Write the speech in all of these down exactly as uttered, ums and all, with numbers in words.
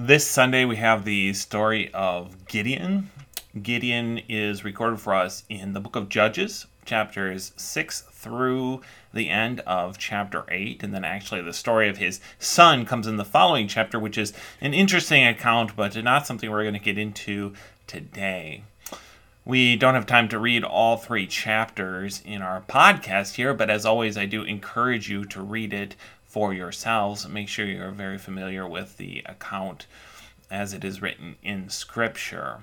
This Sunday we have the story of Gideon. Gideon is recorded for us in the book of Judges, chapters six through the end of chapter eight. And then actually the story of his son comes in the following chapter, which is an interesting account, but not something we're going to get into today. We don't have time to read all three chapters in our podcast here, but as always, I do encourage you to read it for yourselves. Make sure you're very familiar with the account as it is written in Scripture.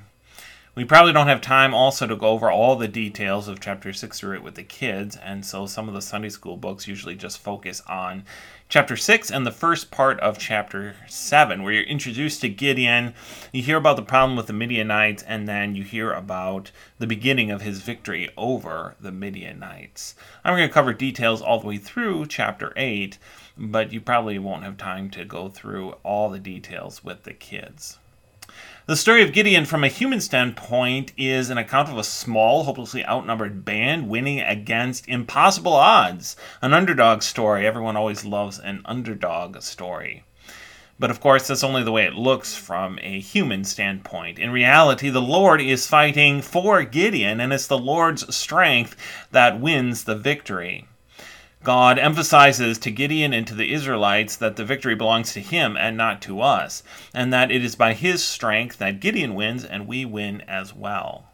We probably don't have time also to go over all the details of chapter six through eight with the kids, and so some of the Sunday school books usually just focus on chapter six and the first part of chapter seven, where you're introduced to Gideon, you hear about the problem with the Midianites, and then you hear about the beginning of his victory over the Midianites. I'm going to cover details all the way through chapter eight, but you probably won't have time to go through all the details with the kids. The story of Gideon, from a human standpoint, is an account of a small, hopelessly outnumbered band winning against impossible odds. An underdog story. Everyone always loves an underdog story. But of course, that's only the way it looks from a human standpoint. In reality, the Lord is fighting for Gideon, and it's the Lord's strength that wins the victory. God emphasizes to Gideon and to the Israelites that the victory belongs to him and not to us, and that it is by his strength that Gideon wins and we win as well.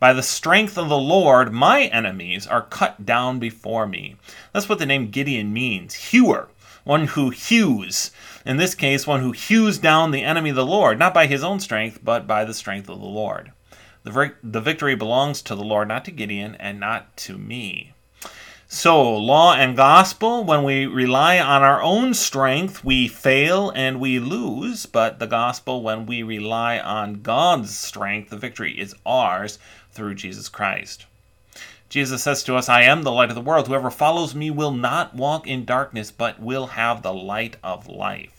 By the strength of the Lord, my enemies are cut down before me. That's what the name Gideon means, hewer, one who hews. In this case, one who hews down the enemy of the Lord, not by his own strength, but by the strength of the Lord. The victory belongs to the Lord, not to Gideon and not to me. So, law and gospel, when we rely on our own strength, we fail and we lose. But the gospel, when we rely on God's strength, the victory is ours through Jesus Christ. Jesus says to us, I am the light of the world. Whoever follows me will not walk in darkness, but will have the light of life.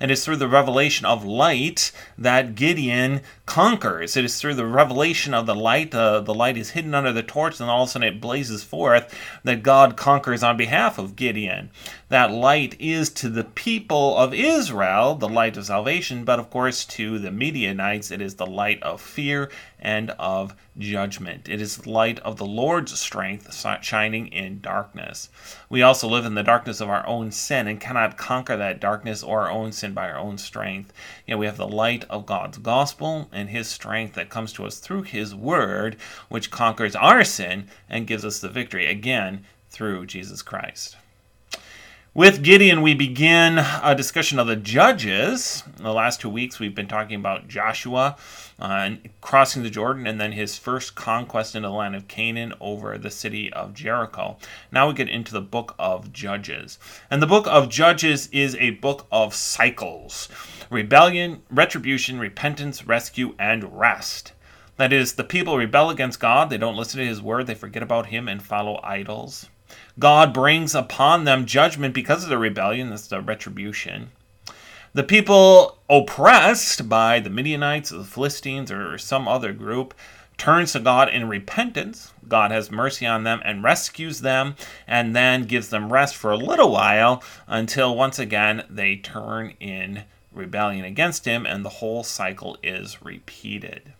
It is through the revelation of light that Gideon conquers. It is through the revelation of the light, uh, the light is hidden under the torch, and all of a sudden it blazes forth, that God conquers on behalf of Gideon. That light is to the people of Israel, the light of salvation, but of course to the Midianites, it is the light of fear and of judgment. It is the light of the Lord's strength shining in darkness. We also live in the darkness of our own sin and cannot conquer that darkness or our own sin by our own strength. Yet we have the light of God's gospel and his strength that comes to us through his word, which conquers our sin and gives us the victory, again, through Jesus Christ. With Gideon, we begin a discussion of the judges. In the last two weeks, we've been talking about Joshua uh, and crossing the Jordan and then his first conquest in the land of Canaan over the city of Jericho. Now we get into the book of Judges. And the book of Judges is a book of cycles: rebellion, retribution, repentance, rescue, and rest. That is, the people rebel against God. They don't listen to his word. They forget about him and follow idols. God brings upon them judgment because of the rebellion. That's the retribution. The people, oppressed by the Midianites or the Philistines or some other group, turns to God in repentance. God has mercy on them and rescues them, and then gives them rest for a little while until once again they turn in rebellion against him, and the whole cycle is repeated.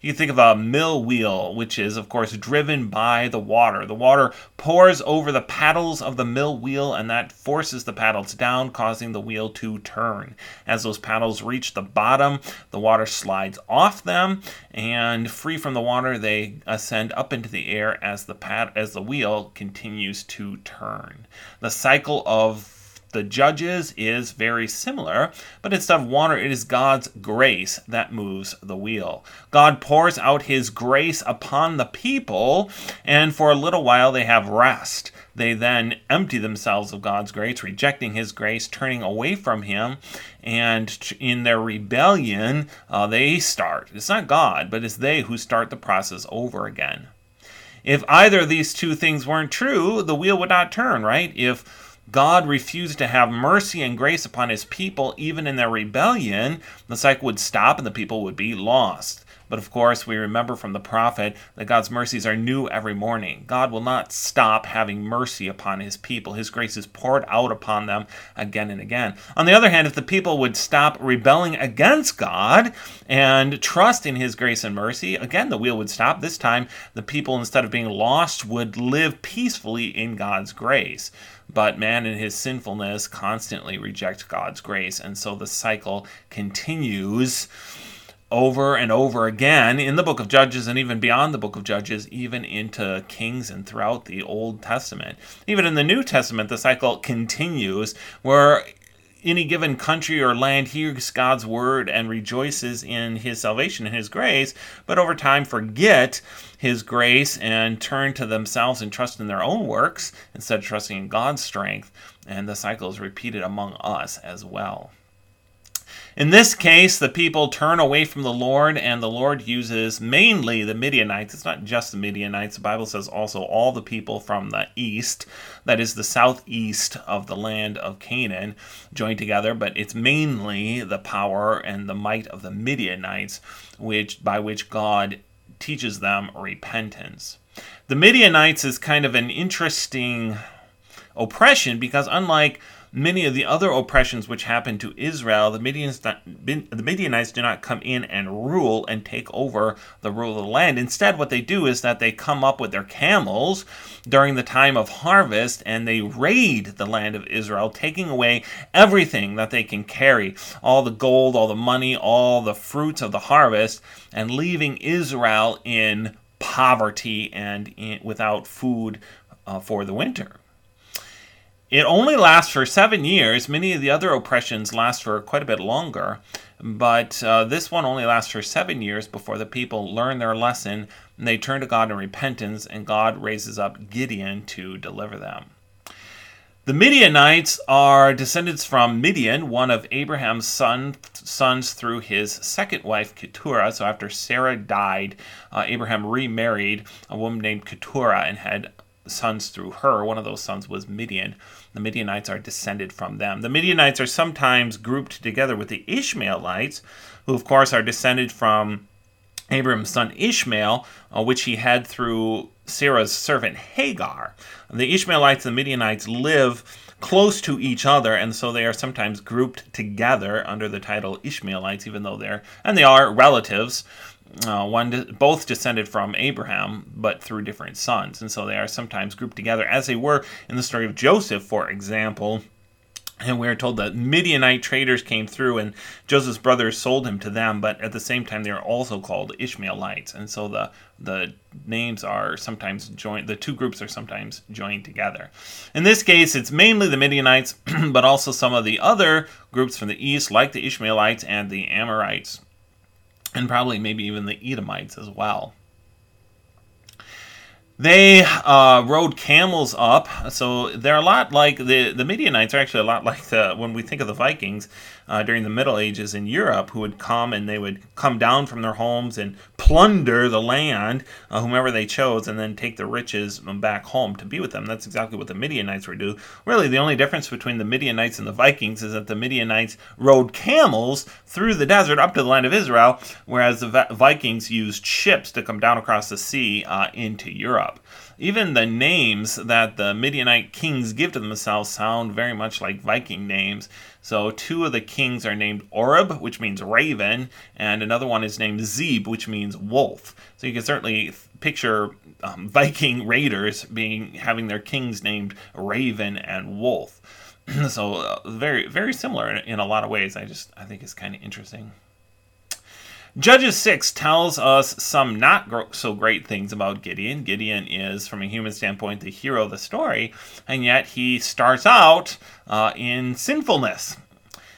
You think of a mill wheel, which is, of course, driven by the water. The water pours over the paddles of the mill wheel, and that forces the paddles down, causing the wheel to turn. As those paddles reach the bottom, the water slides off them, and free from the water, they ascend up into the air as the pad- as the wheel continues to turn. The cycle of the judges is very similar, but instead of water, it is God's grace that moves the wheel. God pours out his grace upon the people, and for a little while they have rest. They then empty themselves of God's grace, rejecting his grace, turning away from him, and in their rebellion, uh, they start. It's not God, but it's they who start the process over again. If either of these two things weren't true, the wheel would not turn, right? If God refused to have mercy and grace upon his people, even in their rebellion, the cycle would stop and the people would be lost. But of course, we remember from the prophet that God's mercies are new every morning. God will not stop having mercy upon his people. His grace is poured out upon them again and again. On the other hand, if the people would stop rebelling against God and trust in his grace and mercy, again, the wheel would stop. This time, the people, instead of being lost, would live peacefully in God's grace. But man in his sinfulness constantly rejects God's grace, and so the cycle continues over and over again in the book of Judges, and even beyond the book of Judges, even into Kings and throughout the Old Testament. Even in the New Testament, the cycle continues, where any given country or land hears God's word and rejoices in his salvation and his grace, but over time forget his grace and turn to themselves and trust in their own works instead of trusting in God's strength. And the cycle is repeated among us as well. In this case, the people turn away from the Lord, and the Lord uses mainly the Midianites. It's not just the Midianites. The Bible says also all the people from the east, that is the southeast of the land of Canaan, joined together. But it's mainly the power and the might of the Midianites, which by which God teaches them repentance. The Midianites is kind of an interesting oppression, because unlike many of the other oppressions which happened to Israel, the Midianites, the Midianites do not come in and rule and take over the rule of the land. Instead, what they do is that they come up with their camels during the time of harvest, and they raid the land of Israel, taking away everything that they can carry, all the gold, all the money, all the fruits of the harvest, and leaving Israel in poverty and in, without food uh, for the winter. It only lasts for seven years. Many of the other oppressions last for quite a bit longer, but uh, this one only lasts for seven years before the people learn their lesson, and they turn to God in repentance, and God raises up Gideon to deliver them. The Midianites are descendants from Midian, one of Abraham's son, sons through his second wife, Keturah. So after Sarah died, uh, Abraham remarried a woman named Keturah and had sons through her. One of those sons was Midian. The Midianites are descended from them. The Midianites are sometimes grouped together with the Ishmaelites, who of course are descended from Abraham's son Ishmael, uh, which he had through Sarah's servant Hagar. The Ishmaelites and the Midianites live close to each other, and so they are sometimes grouped together under the title Ishmaelites, even though they're, and they are relatives. Uh, one, both descended from Abraham, but through different sons. And so they are sometimes grouped together, as they were in the story of Joseph, for example. And we are told that Midianite traders came through, and Joseph's brothers sold him to them, but at the same time they are also called Ishmaelites. And so the the names are sometimes joined, the two groups are sometimes joined together. In this case, it's mainly the Midianites, but also some of the other groups from the east, like the Ishmaelites and the Amorites, and probably maybe even the Edomites as well. They uh, rode camels up, so they're a lot like, the, the Midianites are actually a lot like the, when we think of the Vikings uh, during the Middle Ages in Europe, who would come and they would come down from their homes and plunder the land, uh, whomever they chose, and then take the riches back home to be with them. That's exactly what the Midianites would do. Really, the only difference between the Midianites and the Vikings is that the Midianites rode camels through the desert up to the land of Israel, whereas the Vikings used ships to come down across the sea uh, into Europe. Even the names that the Midianite kings give to themselves sound very much like Viking names. So two of the kings are named Oreb, which means raven, and another one is named Zeeb, which means wolf. So you can certainly picture um, Viking raiders being having their kings named Raven and Wolf. So uh, very, very similar in, in a lot of ways. I just I think it's kind of interesting. Judges six tells us some not so great things about Gideon. Gideon is, from a human standpoint, the hero of the story, and yet he starts out uh, in sinfulness.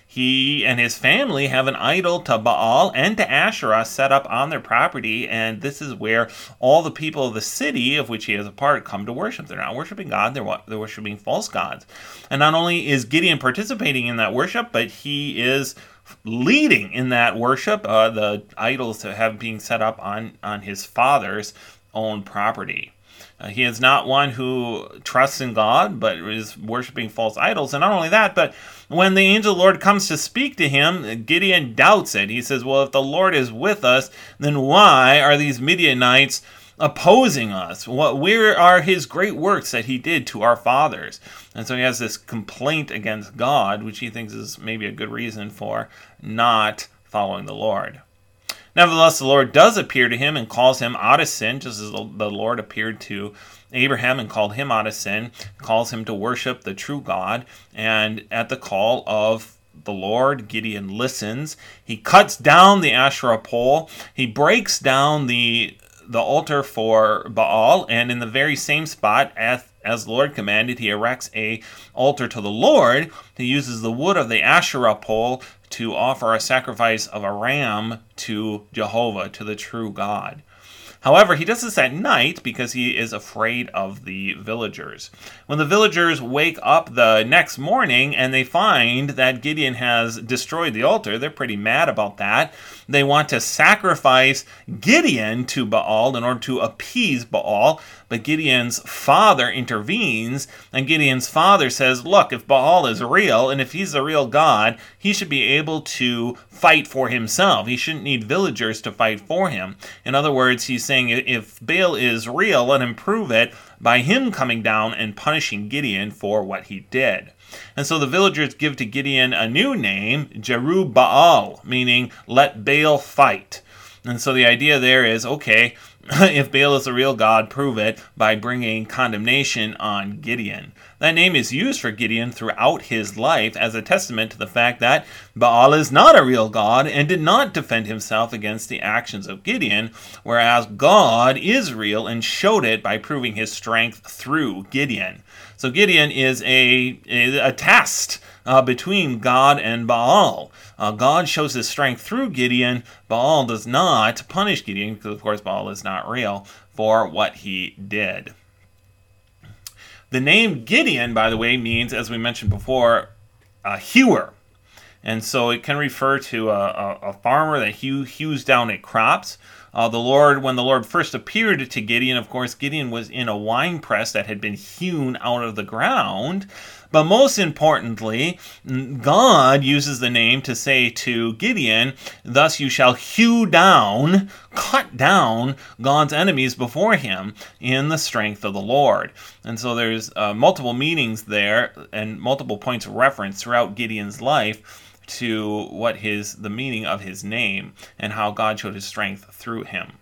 He and his family have an idol to Baal and to Asherah set up on their property, and this is where all the people of the city of which he is a part come to worship. They're not worshiping God, they're, they're worshiping false gods. And not only is Gideon participating in that worship, but he is leading in that worship, uh, the idols that have being set up on, on his father's own property. Uh, he is not one who trusts in God, but is worshiping false idols. And not only that, but when the angel of the Lord comes to speak to him, Gideon doubts it. He says, well, if the Lord is with us, then why are these Midianites opposing us? What, where are his great works that he did to our fathers? And so he has this complaint against God, which he thinks is maybe a good reason for not following the Lord. Nevertheless, the Lord does appear to him and calls him out of sin, just as the Lord appeared to Abraham and called him out of sin, calls him to worship the true God. And at the call of the Lord, Gideon listens. He cuts down the Asherah pole. He breaks down the the altar for Baal, and in the very same spot, as, as the Lord commanded, he erects a altar to the Lord. He uses the wood of the Asherah pole to offer a sacrifice of a ram to Jehovah, to the true God. However, he does this at night because he is afraid of the villagers. When the villagers wake up the next morning and they find that Gideon has destroyed the altar, they're pretty mad about that. They want to sacrifice Gideon to Baal in order to appease Baal. But Gideon's father intervenes, and Gideon's father says, look, if Baal is real, and if he's the real God, he should be able to fight for himself. He shouldn't need villagers to fight for him. In other words, he's saying, if Baal is real, let him prove it by him coming down and punishing Gideon for what he did. And so the villagers give to Gideon a new name, Jerubbaal, meaning let Baal fight. And so the idea there is, okay, if Baal is a real god, prove it by bringing condemnation on Gideon. That name is used for Gideon throughout his life as a testament to the fact that Baal is not a real god and did not defend himself against the actions of Gideon, whereas God is real and showed it by proving his strength through Gideon. So Gideon is a, a, a test uh, between God and Baal. Uh, God shows his strength through Gideon. Baal does not punish Gideon because, of course, Baal is not real for what he did. The name Gideon, by the way, means, as we mentioned before, a hewer. And so it can refer to a, a, a farmer that hew, hews down at crops. Uh, the Lord, when the Lord first appeared to Gideon, of course, Gideon was in a wine press that had been hewn out of the ground. But most importantly, God uses the name to say to Gideon, thus you shall hew down, cut down God's enemies before him in the strength of the Lord. And so there's uh, multiple meanings there and multiple points of reference throughout Gideon's life to what his the meaning of his name and how God showed his strength through him.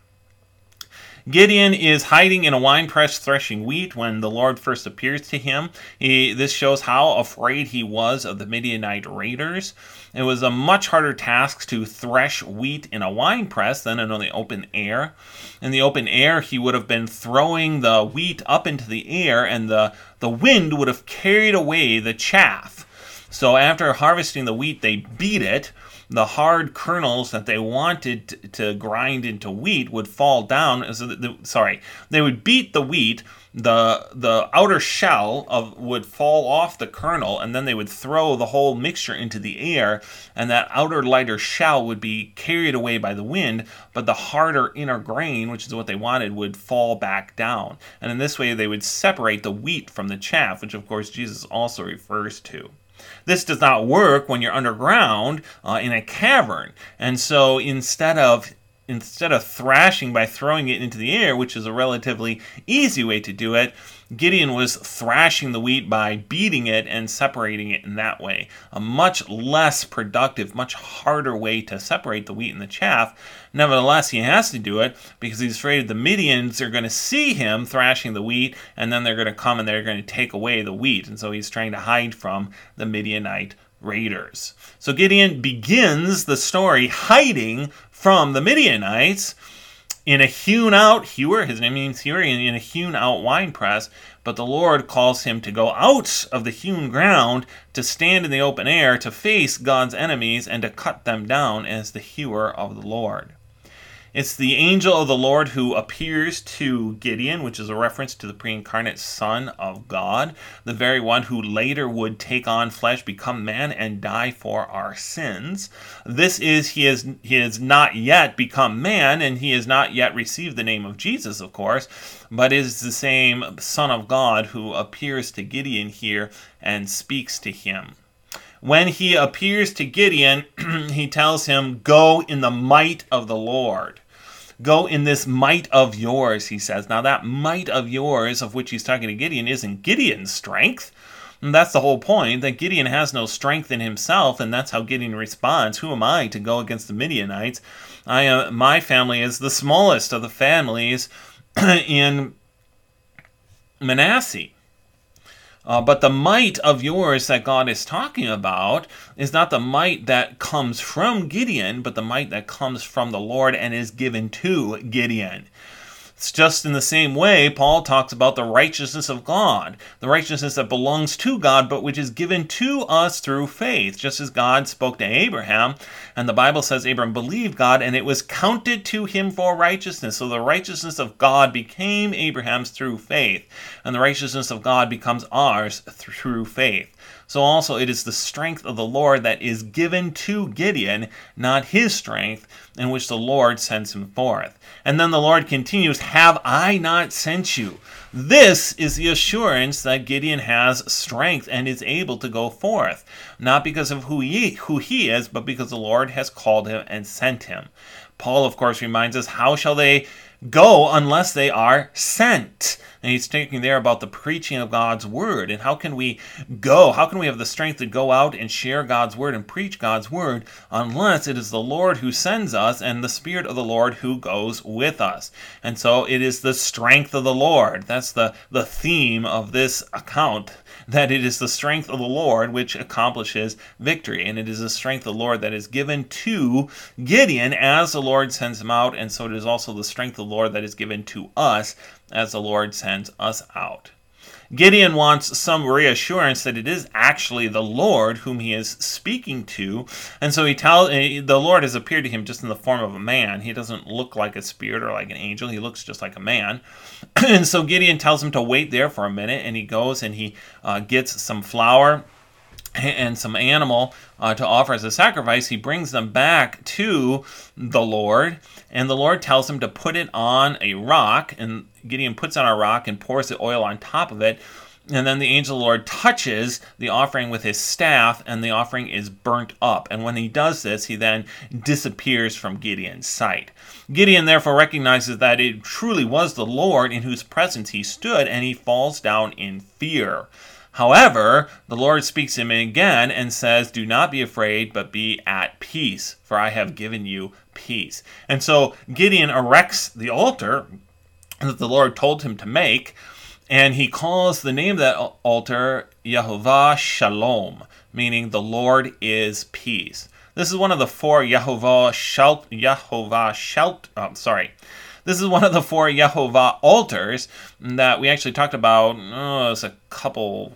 Gideon is hiding in a wine press threshing wheat when the Lord first appears to him. He, this shows how afraid he was of the Midianite raiders. It was a much harder task to thresh wheat in a wine press than in the open air. In the open air, he would have been throwing the wheat up into the air, and the, the wind would have carried away the chaff. So after harvesting the wheat, they beat it. The hard kernels that they wanted to grind into wheat would fall down. So the, sorry, they would beat the wheat. The the outer shell of would fall off the kernel, and then they would throw the whole mixture into the air, and that outer lighter shell would be carried away by the wind, but the harder inner grain, which is what they wanted, would fall back down. And in this way, they would separate the wheat from the chaff, which, of course, Jesus also refers to. This does not work when you're underground uh, in a cavern. And so instead of instead of thrashing by throwing it into the air, which is a relatively easy way to do it, Gideon was thrashing the wheat by beating it and separating it in that way. A much less productive, much harder way to separate the wheat and the chaff. Nevertheless, he has to do it because he's afraid the Midians are going to see him thrashing the wheat, and then they're going to come and they're going to take away the wheat. And so he's trying to hide from the Midianite raiders. So Gideon begins the story hiding from the Midianites in a hewn out hewer, his name means hewer, in a hewn out wine press, but the Lord calls him to go out of the hewn ground, to stand in the open air, to face God's enemies, and to cut them down as the hewer of the Lord. It's the angel of the Lord who appears to Gideon, which is a reference to the pre-incarnate Son of God, the very one who later would take on flesh, become man, and die for our sins. This is, he is, he has not yet become man, and he has not yet received the name of Jesus, of course, but is the same Son of God who appears to Gideon here and speaks to him. When he appears to Gideon, he tells him, "Go in the might of the Lord. Go in this might of yours," he says. Now, that might of yours of which he's talking to Gideon isn't Gideon's strength. And that's the whole point, that Gideon has no strength in himself, and that's how Gideon responds. Who am I to go against the Midianites? I am, my family is the smallest of the families in Manasseh. Uh, but the might of yours that God is talking about is not the might that comes from Gideon, but the might that comes from the Lord and is given to Gideon. It's just in the same way Paul talks about the righteousness of God, the righteousness that belongs to God, but which is given to us through faith, just as God spoke to Abraham. And the Bible says Abraham believed God, and it was counted to him for righteousness. So the righteousness of God became Abraham's through faith, and the righteousness of God becomes ours through faith. So also it is the strength of the Lord that is given to Gideon, not his strength, in which the Lord sends him forth. And then the Lord continues, "Have I not sent you?" This is the assurance that Gideon has strength and is able to go forth, not because of who he, who he is, but because the Lord has called him and sent him. Paul, of course, reminds us, how shall they go unless they are sent? And he's thinking there about the preaching of God's word. And how can we go? How can we have the strength to go out and share God's word and preach God's word unless it is the Lord who sends us and the Spirit of the Lord who goes with us? And so it is the strength of the Lord. That's the, the theme of this account, that it is the strength of the Lord which accomplishes victory. And it is the strength of the Lord that is given to Gideon as the Lord sends him out. And so it is also the strength of the Lord that is given to us as the Lord sends us out. Gideon wants some reassurance that it is actually the Lord whom he is speaking to, and so he tells the Lord has appeared to him just in the form of a man. He doesn't look like a spirit or like an angel. He looks just like a man. And so Gideon tells him to wait there for a minute, and he goes and he uh, gets some flour and some animal uh, to offer as a sacrifice. He brings them back to the Lord, and the Lord tells him to put it on a rock, and Gideon puts on a rock and pours the oil on top of it, and then the angel of the Lord touches the offering with his staff, and the offering is burnt up. And when he does this, he then disappears from Gideon's sight. Gideon therefore recognizes that it truly was the Lord in whose presence he stood, and he falls down in fear. However, the Lord speaks to him again and says, "Do not be afraid, but be at peace, for I have given you peace." And so Gideon erects the altar that the Lord told him to make, and he calls the name of that altar YHWH Shalom, meaning the Lord is peace. This is one of the four YHWH Shalt, YHWH Shalt, oh, sorry. This is one of the four Yehovah altars that we actually talked about oh, it was a couple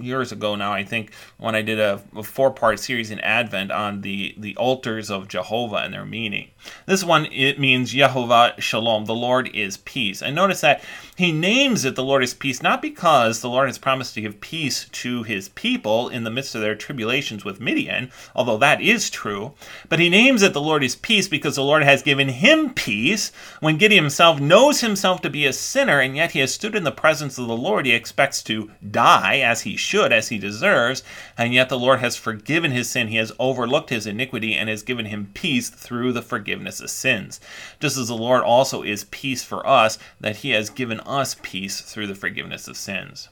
years ago now, I think, when I did a, a four-part series in Advent on the, the altars of Jehovah and their meaning. This one, it means YHWH Shalom, the Lord is peace. And notice that he names it the Lord is peace, not because the Lord has promised to give peace to his people in the midst of their tribulations with Midian, although that is true, but he names it the Lord is peace because the Lord has given him peace. When Gideon himself knows himself to be a sinner, and yet he has stood in the presence of the Lord, he expects to die, as he should, as he deserves, and yet the Lord has forgiven his sin. He has overlooked his iniquity and has given him peace through the forgiveness of sins. Just as the Lord also is peace for us, that he has given us peace through the forgiveness of sins.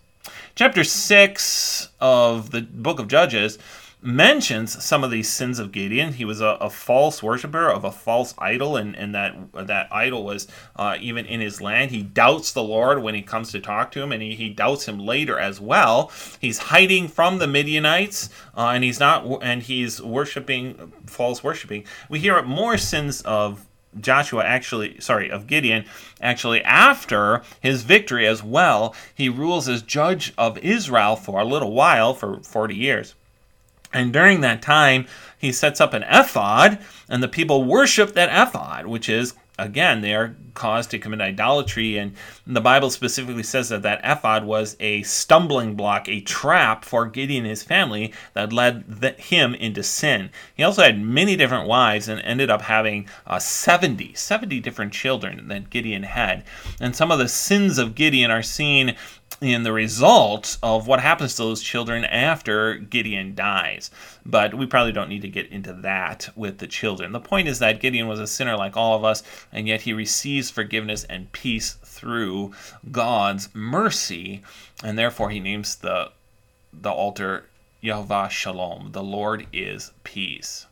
Chapter six of the book of Judges mentions some of these sins of Gideon. He was a, a false worshiper of a false idol, and, and that that idol was uh, even in his land. He doubts the Lord when he comes to talk to him, and he, he doubts him later as well. He's hiding from the Midianites, uh, and he's not, and he's worshiping, false worshiping. We hear more sins of Joshua actually, sorry, of Gideon, actually after his victory as well. He rules as judge of Israel for a little while, for forty years. And during that time, he sets up an ephod, and the people worship that ephod, which is, again, they are caused to commit idolatry. And the Bible specifically says that that ephod was a stumbling block, a trap for Gideon and his family that led the, him into sin. He also had many different wives and ended up having uh, seventy, seventy different children that Gideon had. And some of the sins of Gideon are seen in the results of what happens to those children after Gideon dies. But we probably don't need to get into that with the children. The point is that Gideon was a sinner like all of us, and yet he receives forgiveness and peace through God's mercy, and therefore he names the, the altar YHWH Shalom, the Lord is peace.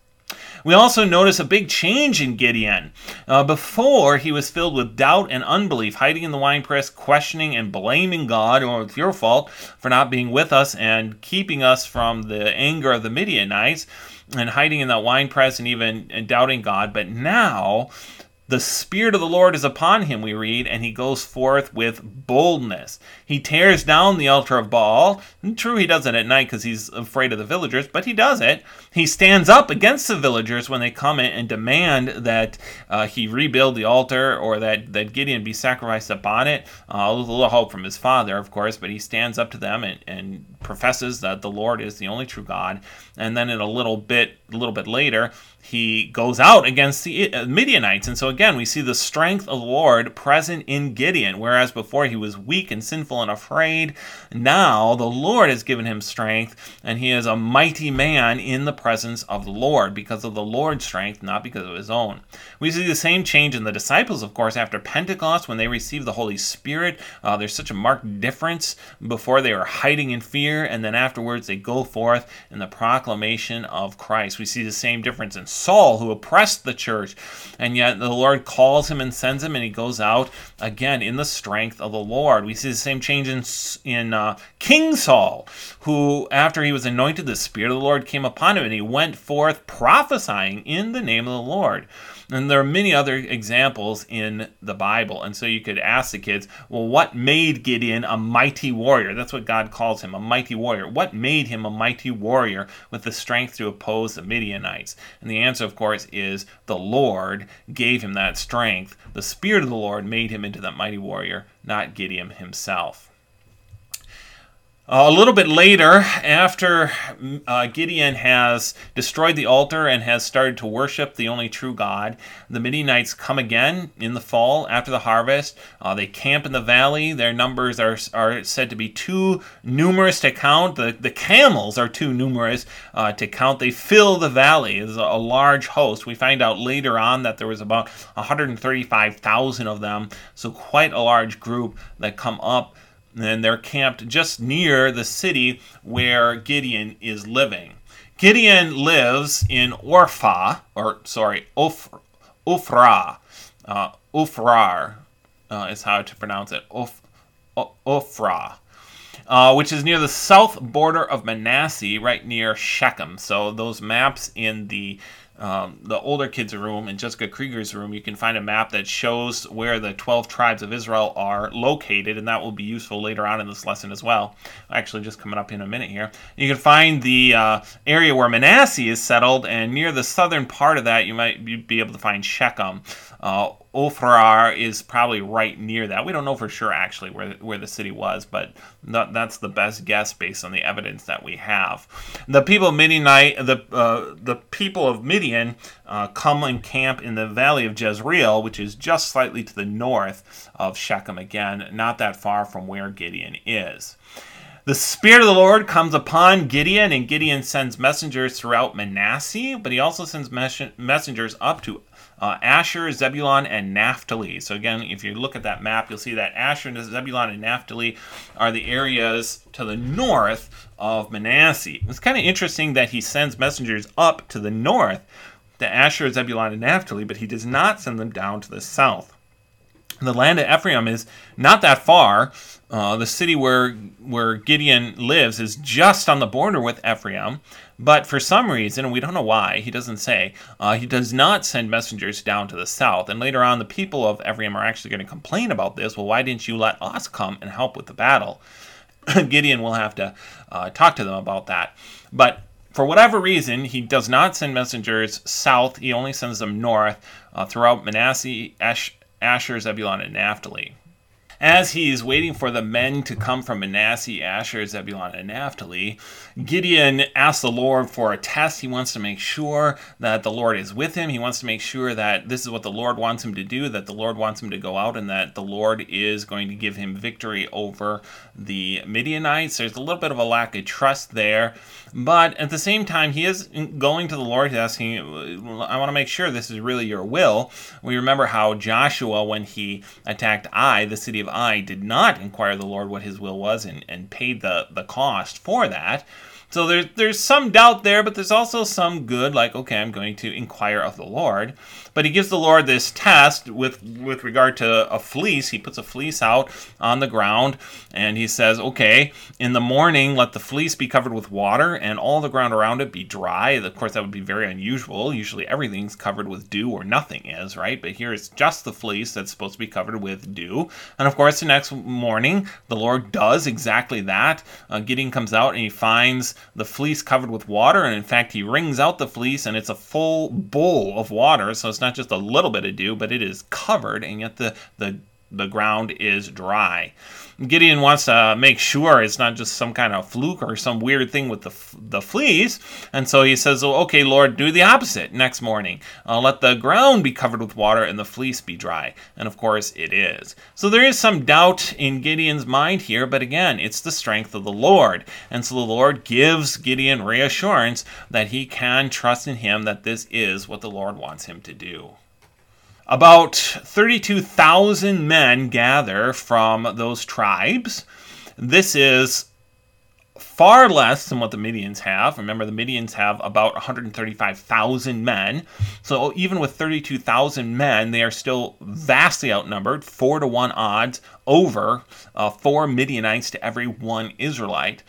We also notice a big change in Gideon. Uh, before, he was filled with doubt and unbelief, hiding in the winepress, questioning and blaming God, or it's your fault for not being with us and keeping us from the anger of the Midianites, and hiding in that winepress and even and doubting God. But now, the Spirit of the Lord is upon him, we read, and he goes forth with boldness. He tears down the altar of Baal. And true, he does it at night because he's afraid of the villagers, but he does it. He stands up against the villagers when they come in and demand that uh, he rebuild the altar, or that, that Gideon be sacrificed upon it. Uh, with a little hope from his father, of course, but he stands up to them and, and professes that the Lord is the only true God. And then in a little bit, a little bit later, he goes out against the Midianites. And so again, we see the strength of the Lord present in Gideon. Whereas before he was weak and sinful and afraid, now the Lord has given him strength, and he is a mighty man in the presence of the Lord because of the Lord's strength, not because of his own. We see the same change in the disciples, of course, after Pentecost when they received the Holy Spirit. Uh, there's such a marked difference. Before, they were hiding in fear, and then afterwards they go forth in the proclamation of Christ. We see the same difference in Saul, who oppressed the church, and yet the Lord calls him and sends him, and he goes out again in the strength of the Lord. We see the same change in in uh, King Saul, who after he was anointed, the Spirit of the Lord came upon him, and he went forth prophesying in the name of the Lord. And there are many other examples in the Bible. And so you could ask the kids, well, what made Gideon a mighty warrior? That's what God calls him, a mighty warrior. What made him a mighty warrior with the strength to oppose the Midianites? And the answer, of course, is the Lord gave him that strength. The Spirit of the Lord made him into that mighty warrior, not Gideon himself. A little bit later, after uh, Gideon has destroyed the altar and has started to worship the only true God, the Midianites come again in the fall after the harvest. Uh, they camp in the valley. Their numbers are are said to be too numerous to count. The, the camels are too numerous uh, to count. They fill the valley. It's a, a large host. We find out later on that there was about one hundred thirty-five thousand of them, so quite a large group that come up. And they're camped just near the city where Gideon is living. Gideon lives in Orpha, or sorry, Ophrah, Ophrah, uh, Ophrah uh, is how to pronounce it, Oph, Ophrah, uh, which is near the south border of Manasseh, right near Shechem. So those maps in the Um, the older kids' room and Jessica Krieger's room, you can find a map that shows where the twelve tribes of Israel are located, and that will be useful later on in this lesson as well. Actually, just coming up in a minute here. You can find the uh, area where Manasseh is settled, and near the southern part of that, you might be able to find Shechem. Uh, Ophrah is probably right near that. We don't know for sure, actually, where, where the city was, but th- that's the best guess based on the evidence that we have. The people of Midianite, the, uh, the people of Midian uh, come and camp in the valley of Jezreel, which is just slightly to the north of Shechem again, not that far from where Gideon is. The Spirit of the Lord comes upon Gideon, and Gideon sends messengers throughout Manasseh, but he also sends mes- messengers up to Uh, Asher, Zebulun, and Naphtali. So again, if you look at that map, you'll see that Asher, Zebulun, and Naphtali are the areas to the north of Manasseh. It's kind of interesting that he sends messengers up to the north, to Asher, Zebulun, and Naphtali, but he does not send them down to the south. The land of Ephraim is not that far. Uh, the city where where Gideon lives is just on the border with Ephraim, but for some reason, and we don't know why, he doesn't say, uh, he does not send messengers down to the south. And later on, the people of Ephraim are actually going to complain about this. Well, why didn't you let us come and help with the battle? Gideon will have to uh, talk to them about that. But for whatever reason, he does not send messengers south. He only sends them north uh, throughout Manasseh, Ash, Asher, Zebulun, and Naphtali. As he is waiting for the men to come from Manasseh, Asher, Zebulun, and Naphtali, Gideon asks the Lord for a test. He wants to make sure that the Lord is with him. He wants to make sure that this is what the Lord wants him to do, that the Lord wants him to go out, and that the Lord is going to give him victory over the Midianites. There's a little bit of a lack of trust there, but at the same time, he is going to the Lord. He's asking, I want to make sure this is really your will. We remember how Joshua, when he attacked Ai, the city of I did not inquire the Lord what his will was and, and paid the, the cost for that. So there's, there's some doubt there, but there's also some good, like, okay, I'm going to inquire of the Lord. But he gives the Lord this test with, with regard to a fleece. He puts a fleece out on the ground, and he says, okay, in the morning, let the fleece be covered with water, and all the ground around it be dry. Of course, that would be very unusual. Usually everything's covered with dew, or nothing is, right? But here it's just the fleece that's supposed to be covered with dew. And of course, the next morning, the Lord does exactly that. Uh, Gideon comes out, and he finds the fleece covered with water, and in fact he wrings out the fleece, and it's a full bowl of water. So it's not just a little bit of dew, but it is covered, and yet the the the ground is dry. Gideon wants to make sure it's not just some kind of fluke or some weird thing with the the fleece, and so he says, well, okay, Lord, do the opposite next morning. Uh, let the ground be covered with water and the fleece be dry, and of course it is. So there is some doubt in Gideon's mind here, but again, it's the strength of the Lord, and so the Lord gives Gideon reassurance that he can trust in him, that this is what the Lord wants him to do. About thirty-two thousand men gather from those tribes. This is far less than what the Midians have. Remember, the Midians have about one hundred thirty-five thousand men. So even with thirty-two thousand men, they are still vastly outnumbered, four to one odds over uh, four Midianites to every one Israelite.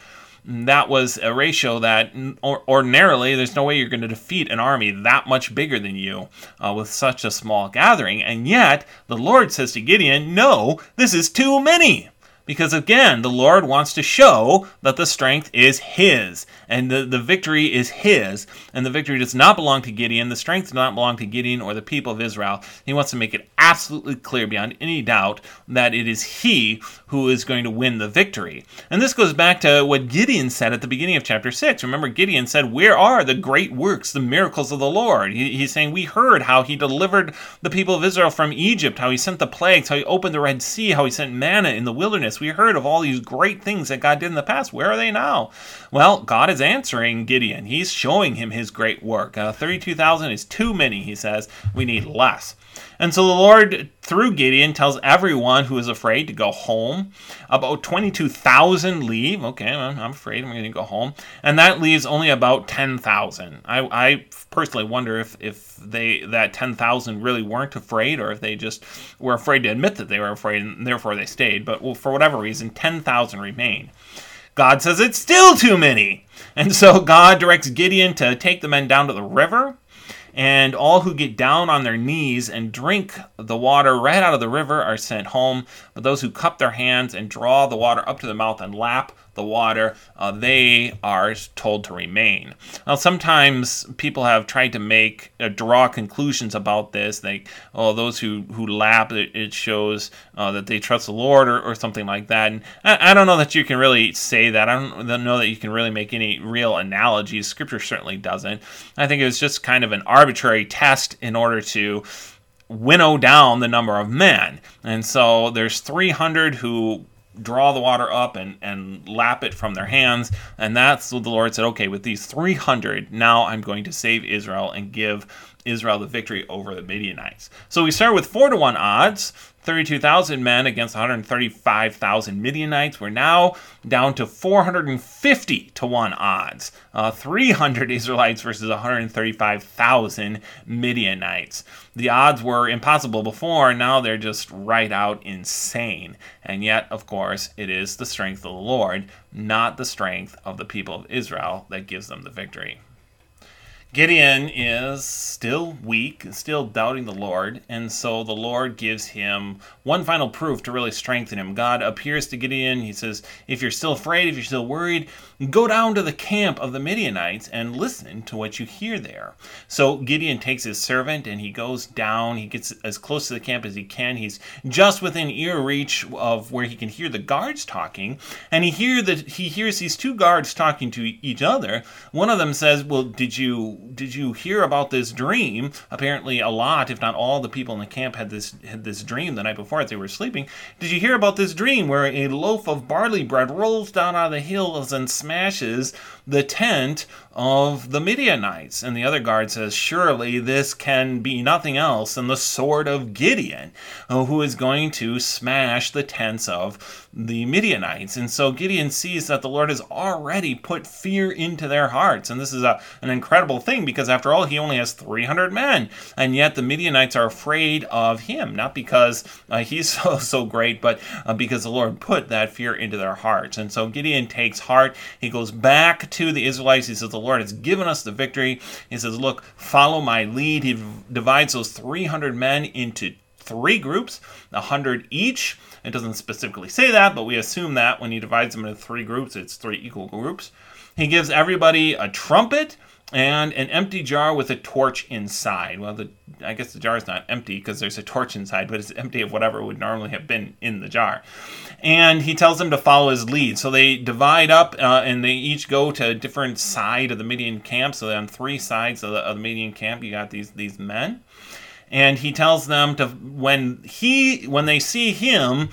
That was a ratio that ordinarily there's no way you're going to defeat an army that much bigger than you uh, with such a small gathering. And yet the Lord says to Gideon, no, this is too many. Because again, the Lord wants to show that the strength is his, and the, the victory is his, and the victory does not belong to Gideon. The strength does not belong to Gideon or the people of Israel. He wants to make it absolutely clear beyond any doubt that it is he who is going to win the victory. And this goes back to what Gideon said at the beginning of chapter six. Remember, Gideon said, where are the great works, the miracles of the Lord? He, he's saying, we heard how he delivered the people of Israel from Egypt, how he sent the plagues, how he opened the Red Sea, how he sent manna in the wilderness. We heard of all these great things that God did in the past. Where are they now? Well, God is answering Gideon. He's showing him his great work. Uh, thirty-two thousand is too many, he says. We need less. And so the Lord, through Gideon, tells everyone who is afraid to go home. About twenty-two thousand leave. Okay, I'm afraid. I'm going to go home. And that leaves only about ten thousand. I, I personally wonder if, if they that ten thousand really weren't afraid, or if they just were afraid to admit that they were afraid, and therefore they stayed. But well, for whatever reason, ten thousand remain. God says it's still too many. And so God directs Gideon to take the men down to the river. And all who get down on their knees and drink the water right out of the river are sent home. But those who cup their hands and draw the water up to the mouth and lap the water, uh, they are told to remain. Now, sometimes people have tried to make, uh, draw conclusions about this. Like, oh, those who, who lap, it, it shows uh, that they trust the Lord, or, or something like that. And I, I don't know that you can really say that. I don't know that you can really make any real analogies. Scripture certainly doesn't. I think it was just kind of an arbitrary test in order to winnow down the number of men. And so there's three hundred who draw the water up and, and lap it from their hands. And that's what the Lord said, okay, with these three hundred, now I'm going to save Israel and give Israel the victory over the Midianites. So we start with four to one odds, thirty-two thousand men against one hundred thirty-five thousand Midianites. We're now down to four hundred fifty to one odds, uh, three hundred Israelites versus one hundred thirty-five thousand Midianites. The odds were impossible before, and now they're just right out insane. And yet, of course, it is the strength of the Lord, not the strength of the people of Israel, that gives them the victory. Gideon is still weak, still doubting the Lord, and so the Lord gives him one final proof to really strengthen him. God appears to Gideon. He says, if you're still afraid, if you're still worried, go down to the camp of the Midianites and listen to what you hear there. So Gideon takes his servant and he goes down. He gets as close to the camp as he can. He's just within ear reach of where he can hear the guards talking, and he hear that he hears these two guards talking to each other. One of them says, well, did you Did you hear about this dream? Apparently a lot, if not all, the people in the camp had this had this dream the night before as they were sleeping. Did you hear about this dream where a loaf of barley bread rolls down out of the hills and smashes the tent of the Midianites? And the other guard says, surely this can be nothing else than the sword of Gideon, who is going to smash the tents of the Midianites. And so Gideon sees that the Lord has already put fear into their hearts. And this is a, an incredible thing, because after all, he only has three hundred men, and yet the Midianites are afraid of him, not because uh, he's so so great, but uh, because the Lord put that fear into their hearts. And so Gideon takes heart. He goes back to the Israelites. He says, the Lord has given us the victory. He says, look, follow my lead. He divides those three hundred men into three groups, one hundred each. It doesn't specifically say that, but we assume that when he divides them into three groups, it's three equal groups. He gives everybody a trumpet and an empty jar with a torch inside. Well, the I guess the jar is not empty because there's a torch inside, but it's empty of whatever would normally have been in the jar. And he tells them to follow his lead. So they divide up uh, and they each go to a different side of the Midian camp. So on three sides of the, of the Midian camp, you got these these men. And he tells them to, when he when they see him,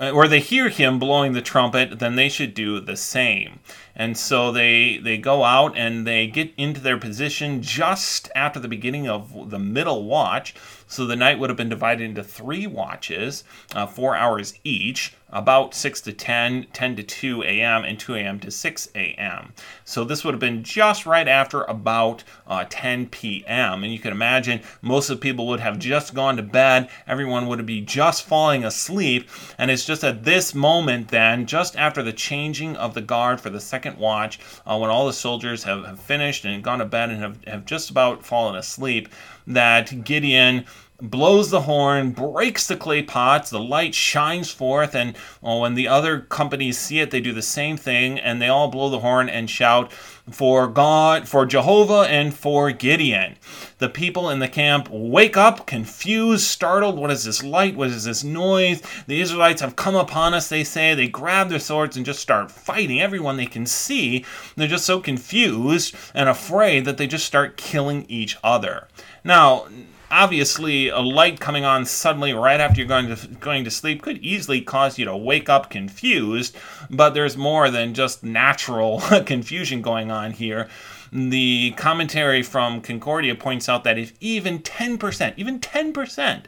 or they hear him blowing the trumpet, then they should do the same. And so they they go out and they get into their position just after the beginning of the middle watch. So the night would have been divided into three watches, uh, four hours each, about six to ten, ten to two a.m., and two a.m. to six a.m. So this would have been just right after about uh, ten p.m. And you can imagine most of the people would have just gone to bed. Everyone would be just falling asleep. And it's just at this moment then, just after the changing of the guard for the second watch, uh, when all the soldiers have, have finished and gone to bed and have, have just about fallen asleep, that Gideon blows the horn, breaks the clay pots, the light shines forth, and oh, when the other companies see it, they do the same thing, and they all blow the horn and shout, for God, for Jehovah, and for Gideon. The people in the camp wake up, confused, startled. What is this light? What is this noise? The Israelites have come upon us, they say. They grab their swords and just start fighting everyone they can see. They're just so confused and afraid that they just start killing each other. Now, obviously, a light coming on suddenly right after you're going to going to sleep could easily cause you to wake up confused, but there's more than just natural confusion going on here. The commentary from Concordia points out that if even ten percent, even ten percent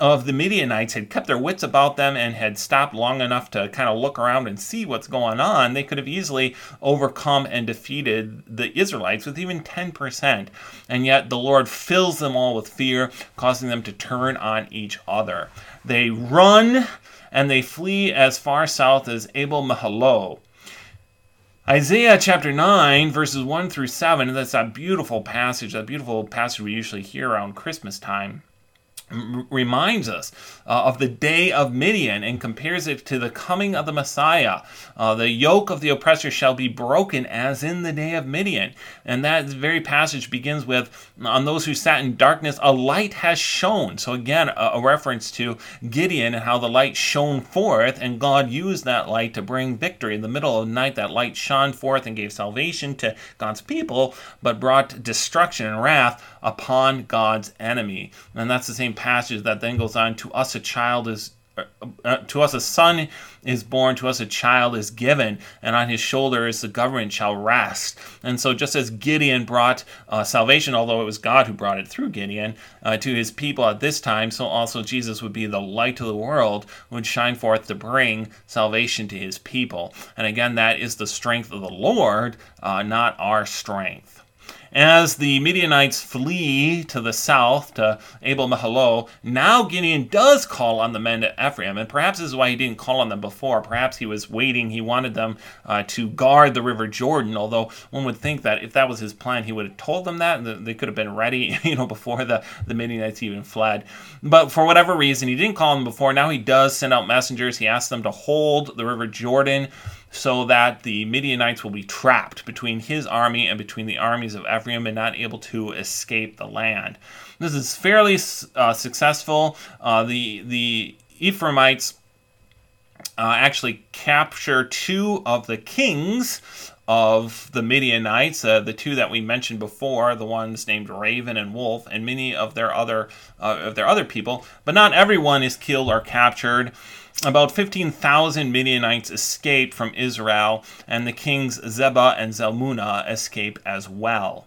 of the Midianites had kept their wits about them and had stopped long enough to kind of look around and see what's going on, they could have easily overcome and defeated the Israelites with even ten percent. And yet the Lord fills them all with fear, causing them to turn on each other. They run and they flee as far south as Abel Mahalo. Isaiah chapter nine, verses one through seven, and that's a beautiful passage, a beautiful passage we usually hear around Christmas time, reminds us uh, of the day of Midian and compares it to the coming of the Messiah. Uh, the yoke of the oppressor shall be broken as in the day of Midian. And that very passage begins with, on those who sat in darkness, a light has shone. So again, a, a reference to Gideon and how the light shone forth, and God used that light to bring victory. In the middle of the night, that light shone forth and gave salvation to God's people, but brought destruction and wrath upon God's enemy. And that's the same passage that then goes on, to us a child is uh, to us a son is born, to us a child is given, and on his shoulders the government shall rest. And so just as Gideon brought uh, salvation, although it was God who brought it through Gideon, uh, to his people at this time, so also Jesus would be the light of the world, would shine forth to bring salvation to his people. And again, that is the strength of the Lord, uh, not our strength. As the Midianites flee to the south to Abel Mahalo, now Gideon does call on the men of Ephraim. And perhaps this is why he didn't call on them before. Perhaps he was waiting. He wanted them uh, to guard the River Jordan, although one would think that if that was his plan, he would have told them that, and they could have been ready, you know, before the, the Midianites even fled. But for whatever reason, he didn't call them before. Now he does send out messengers. He asks them to hold the River Jordan so that the Midianites will be trapped between his army and between the armies of Ephraim and not able to escape the land. This is fairly uh, successful. Uh, the, the Ephraimites uh, actually capture two of the kings of the Midianites, uh, the two that we mentioned before, the ones named Raven and Wolf, and many of their other uh, of their other people, but not everyone is killed or captured. About fifteen thousand Midianites escaped from Israel, and the kings Zebah and Zalmunna escape as well.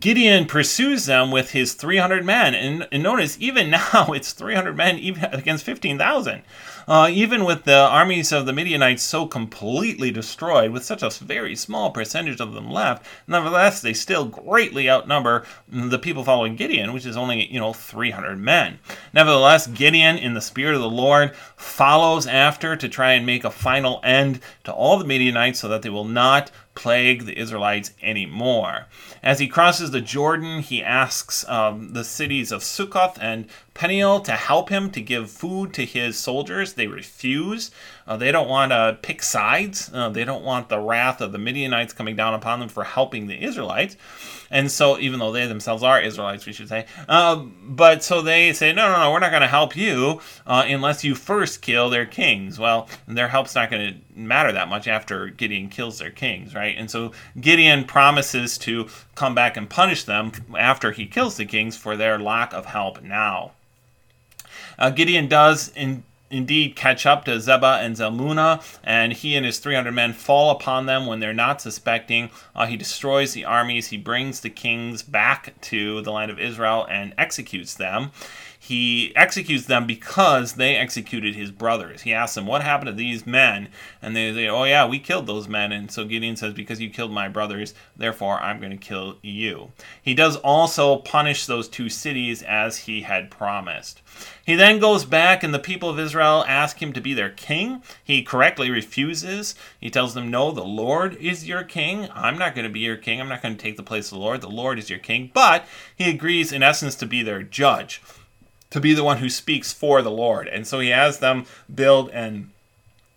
Gideon pursues them with his three hundred men, and, and notice even now it's three hundred men even against fifteen thousand. Uh, even with the armies of the Midianites so completely destroyed, with such a very small percentage of them left, nevertheless they still greatly outnumber the people following Gideon, which is only, you know, three hundred men. Nevertheless, Gideon, in the spirit of the Lord, follows after to try and make a final end to all the Midianites so that they will not plague the Israelites anymore. As he crosses the Jordan, he asks um, the cities of Succoth and Peniel to help him to give food to his soldiers. They refuse. Uh, they don't want to pick sides. Uh, they don't want the wrath of the Midianites coming down upon them for helping the Israelites. And so, even though they themselves are Israelites, we should say. Uh, but so they say, no, no, no, we're not going to help you uh, unless you first kill their kings. Well, their help's not going to matter that much after Gideon kills their kings, right? And so Gideon promises to come back and punish them after he kills the kings for their lack of help now. Uh, Gideon does in, indeed catch up to Zebah and Zalmunna, and he and his three hundred men fall upon them when they're not suspecting. Uh, he destroys the armies. He brings the kings back to the land of Israel and executes them. He executes them because they executed his brothers. He asks them, what happened to these men? And they say, oh yeah, we killed those men. And so Gideon says, because you killed my brothers, therefore I'm going to kill you. He does also punish those two cities as he had promised. He then goes back, and the people of Israel ask him to be their king. He correctly refuses. He tells them, no, the Lord is your king. I'm not going to be your king. I'm not going to take the place of the Lord. The Lord is your king. But he agrees, in essence, to be their judge, to be the one who speaks for the Lord. And so he has them build an,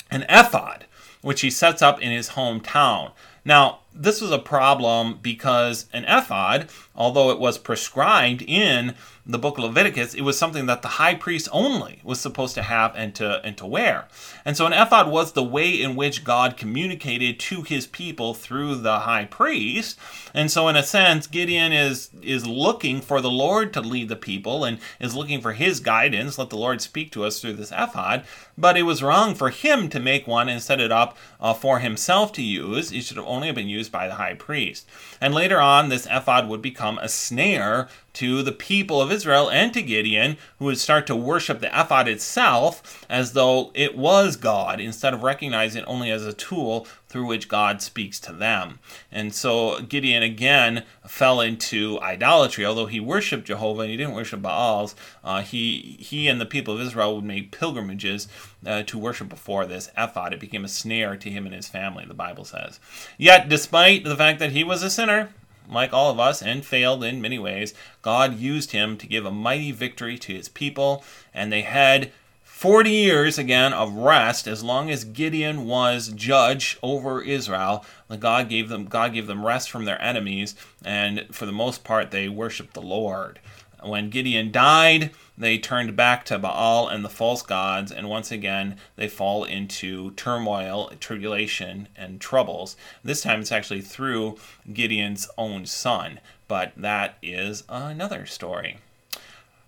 an ephod, which he sets up in his hometown. Now, this was a problem because an ephod, although it was prescribed in the book of Leviticus, it was something that the high priest only was supposed to have and to and to wear. And so an ephod was the way in which God communicated to his people through the high priest. And so in a sense, Gideon is, is looking for the Lord to lead the people and is looking for his guidance. Let the Lord speak to us through this ephod. But it was wrong for him to make one and set it up uh, for himself to use. It should have only been used by the high priest. And later on, this ephod would become a snare to the people of Israel and to Gideon, who would start to worship the ephod itself as though it was God, instead of recognizing it only as a tool through which God speaks to them. And so Gideon again fell into idolatry. Although he worshipped Jehovah and he didn't worship Baals, uh, he, he and the people of Israel would make pilgrimages uh, to worship before this ephod. It became a snare to him and his family, the Bible says. Yet, despite the fact that he was a sinner, like all of us, and failed in many ways, God used him to give a mighty victory to his people, and they had forty years again of rest. As long as Gideon was judge over Israel, God gave them God gave them rest from their enemies, and for the most part they worshiped the Lord. When Gideon died, they turned back to Baal and the false gods, and once again, they fall into turmoil, tribulation, and troubles. This time it's actually through Gideon's own son, but that is another story.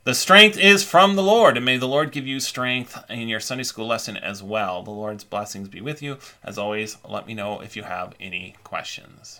The strength is from the Lord, and may the Lord give you strength in your Sunday school lesson as well. The Lord's blessings be with you. As always, let me know if you have any questions.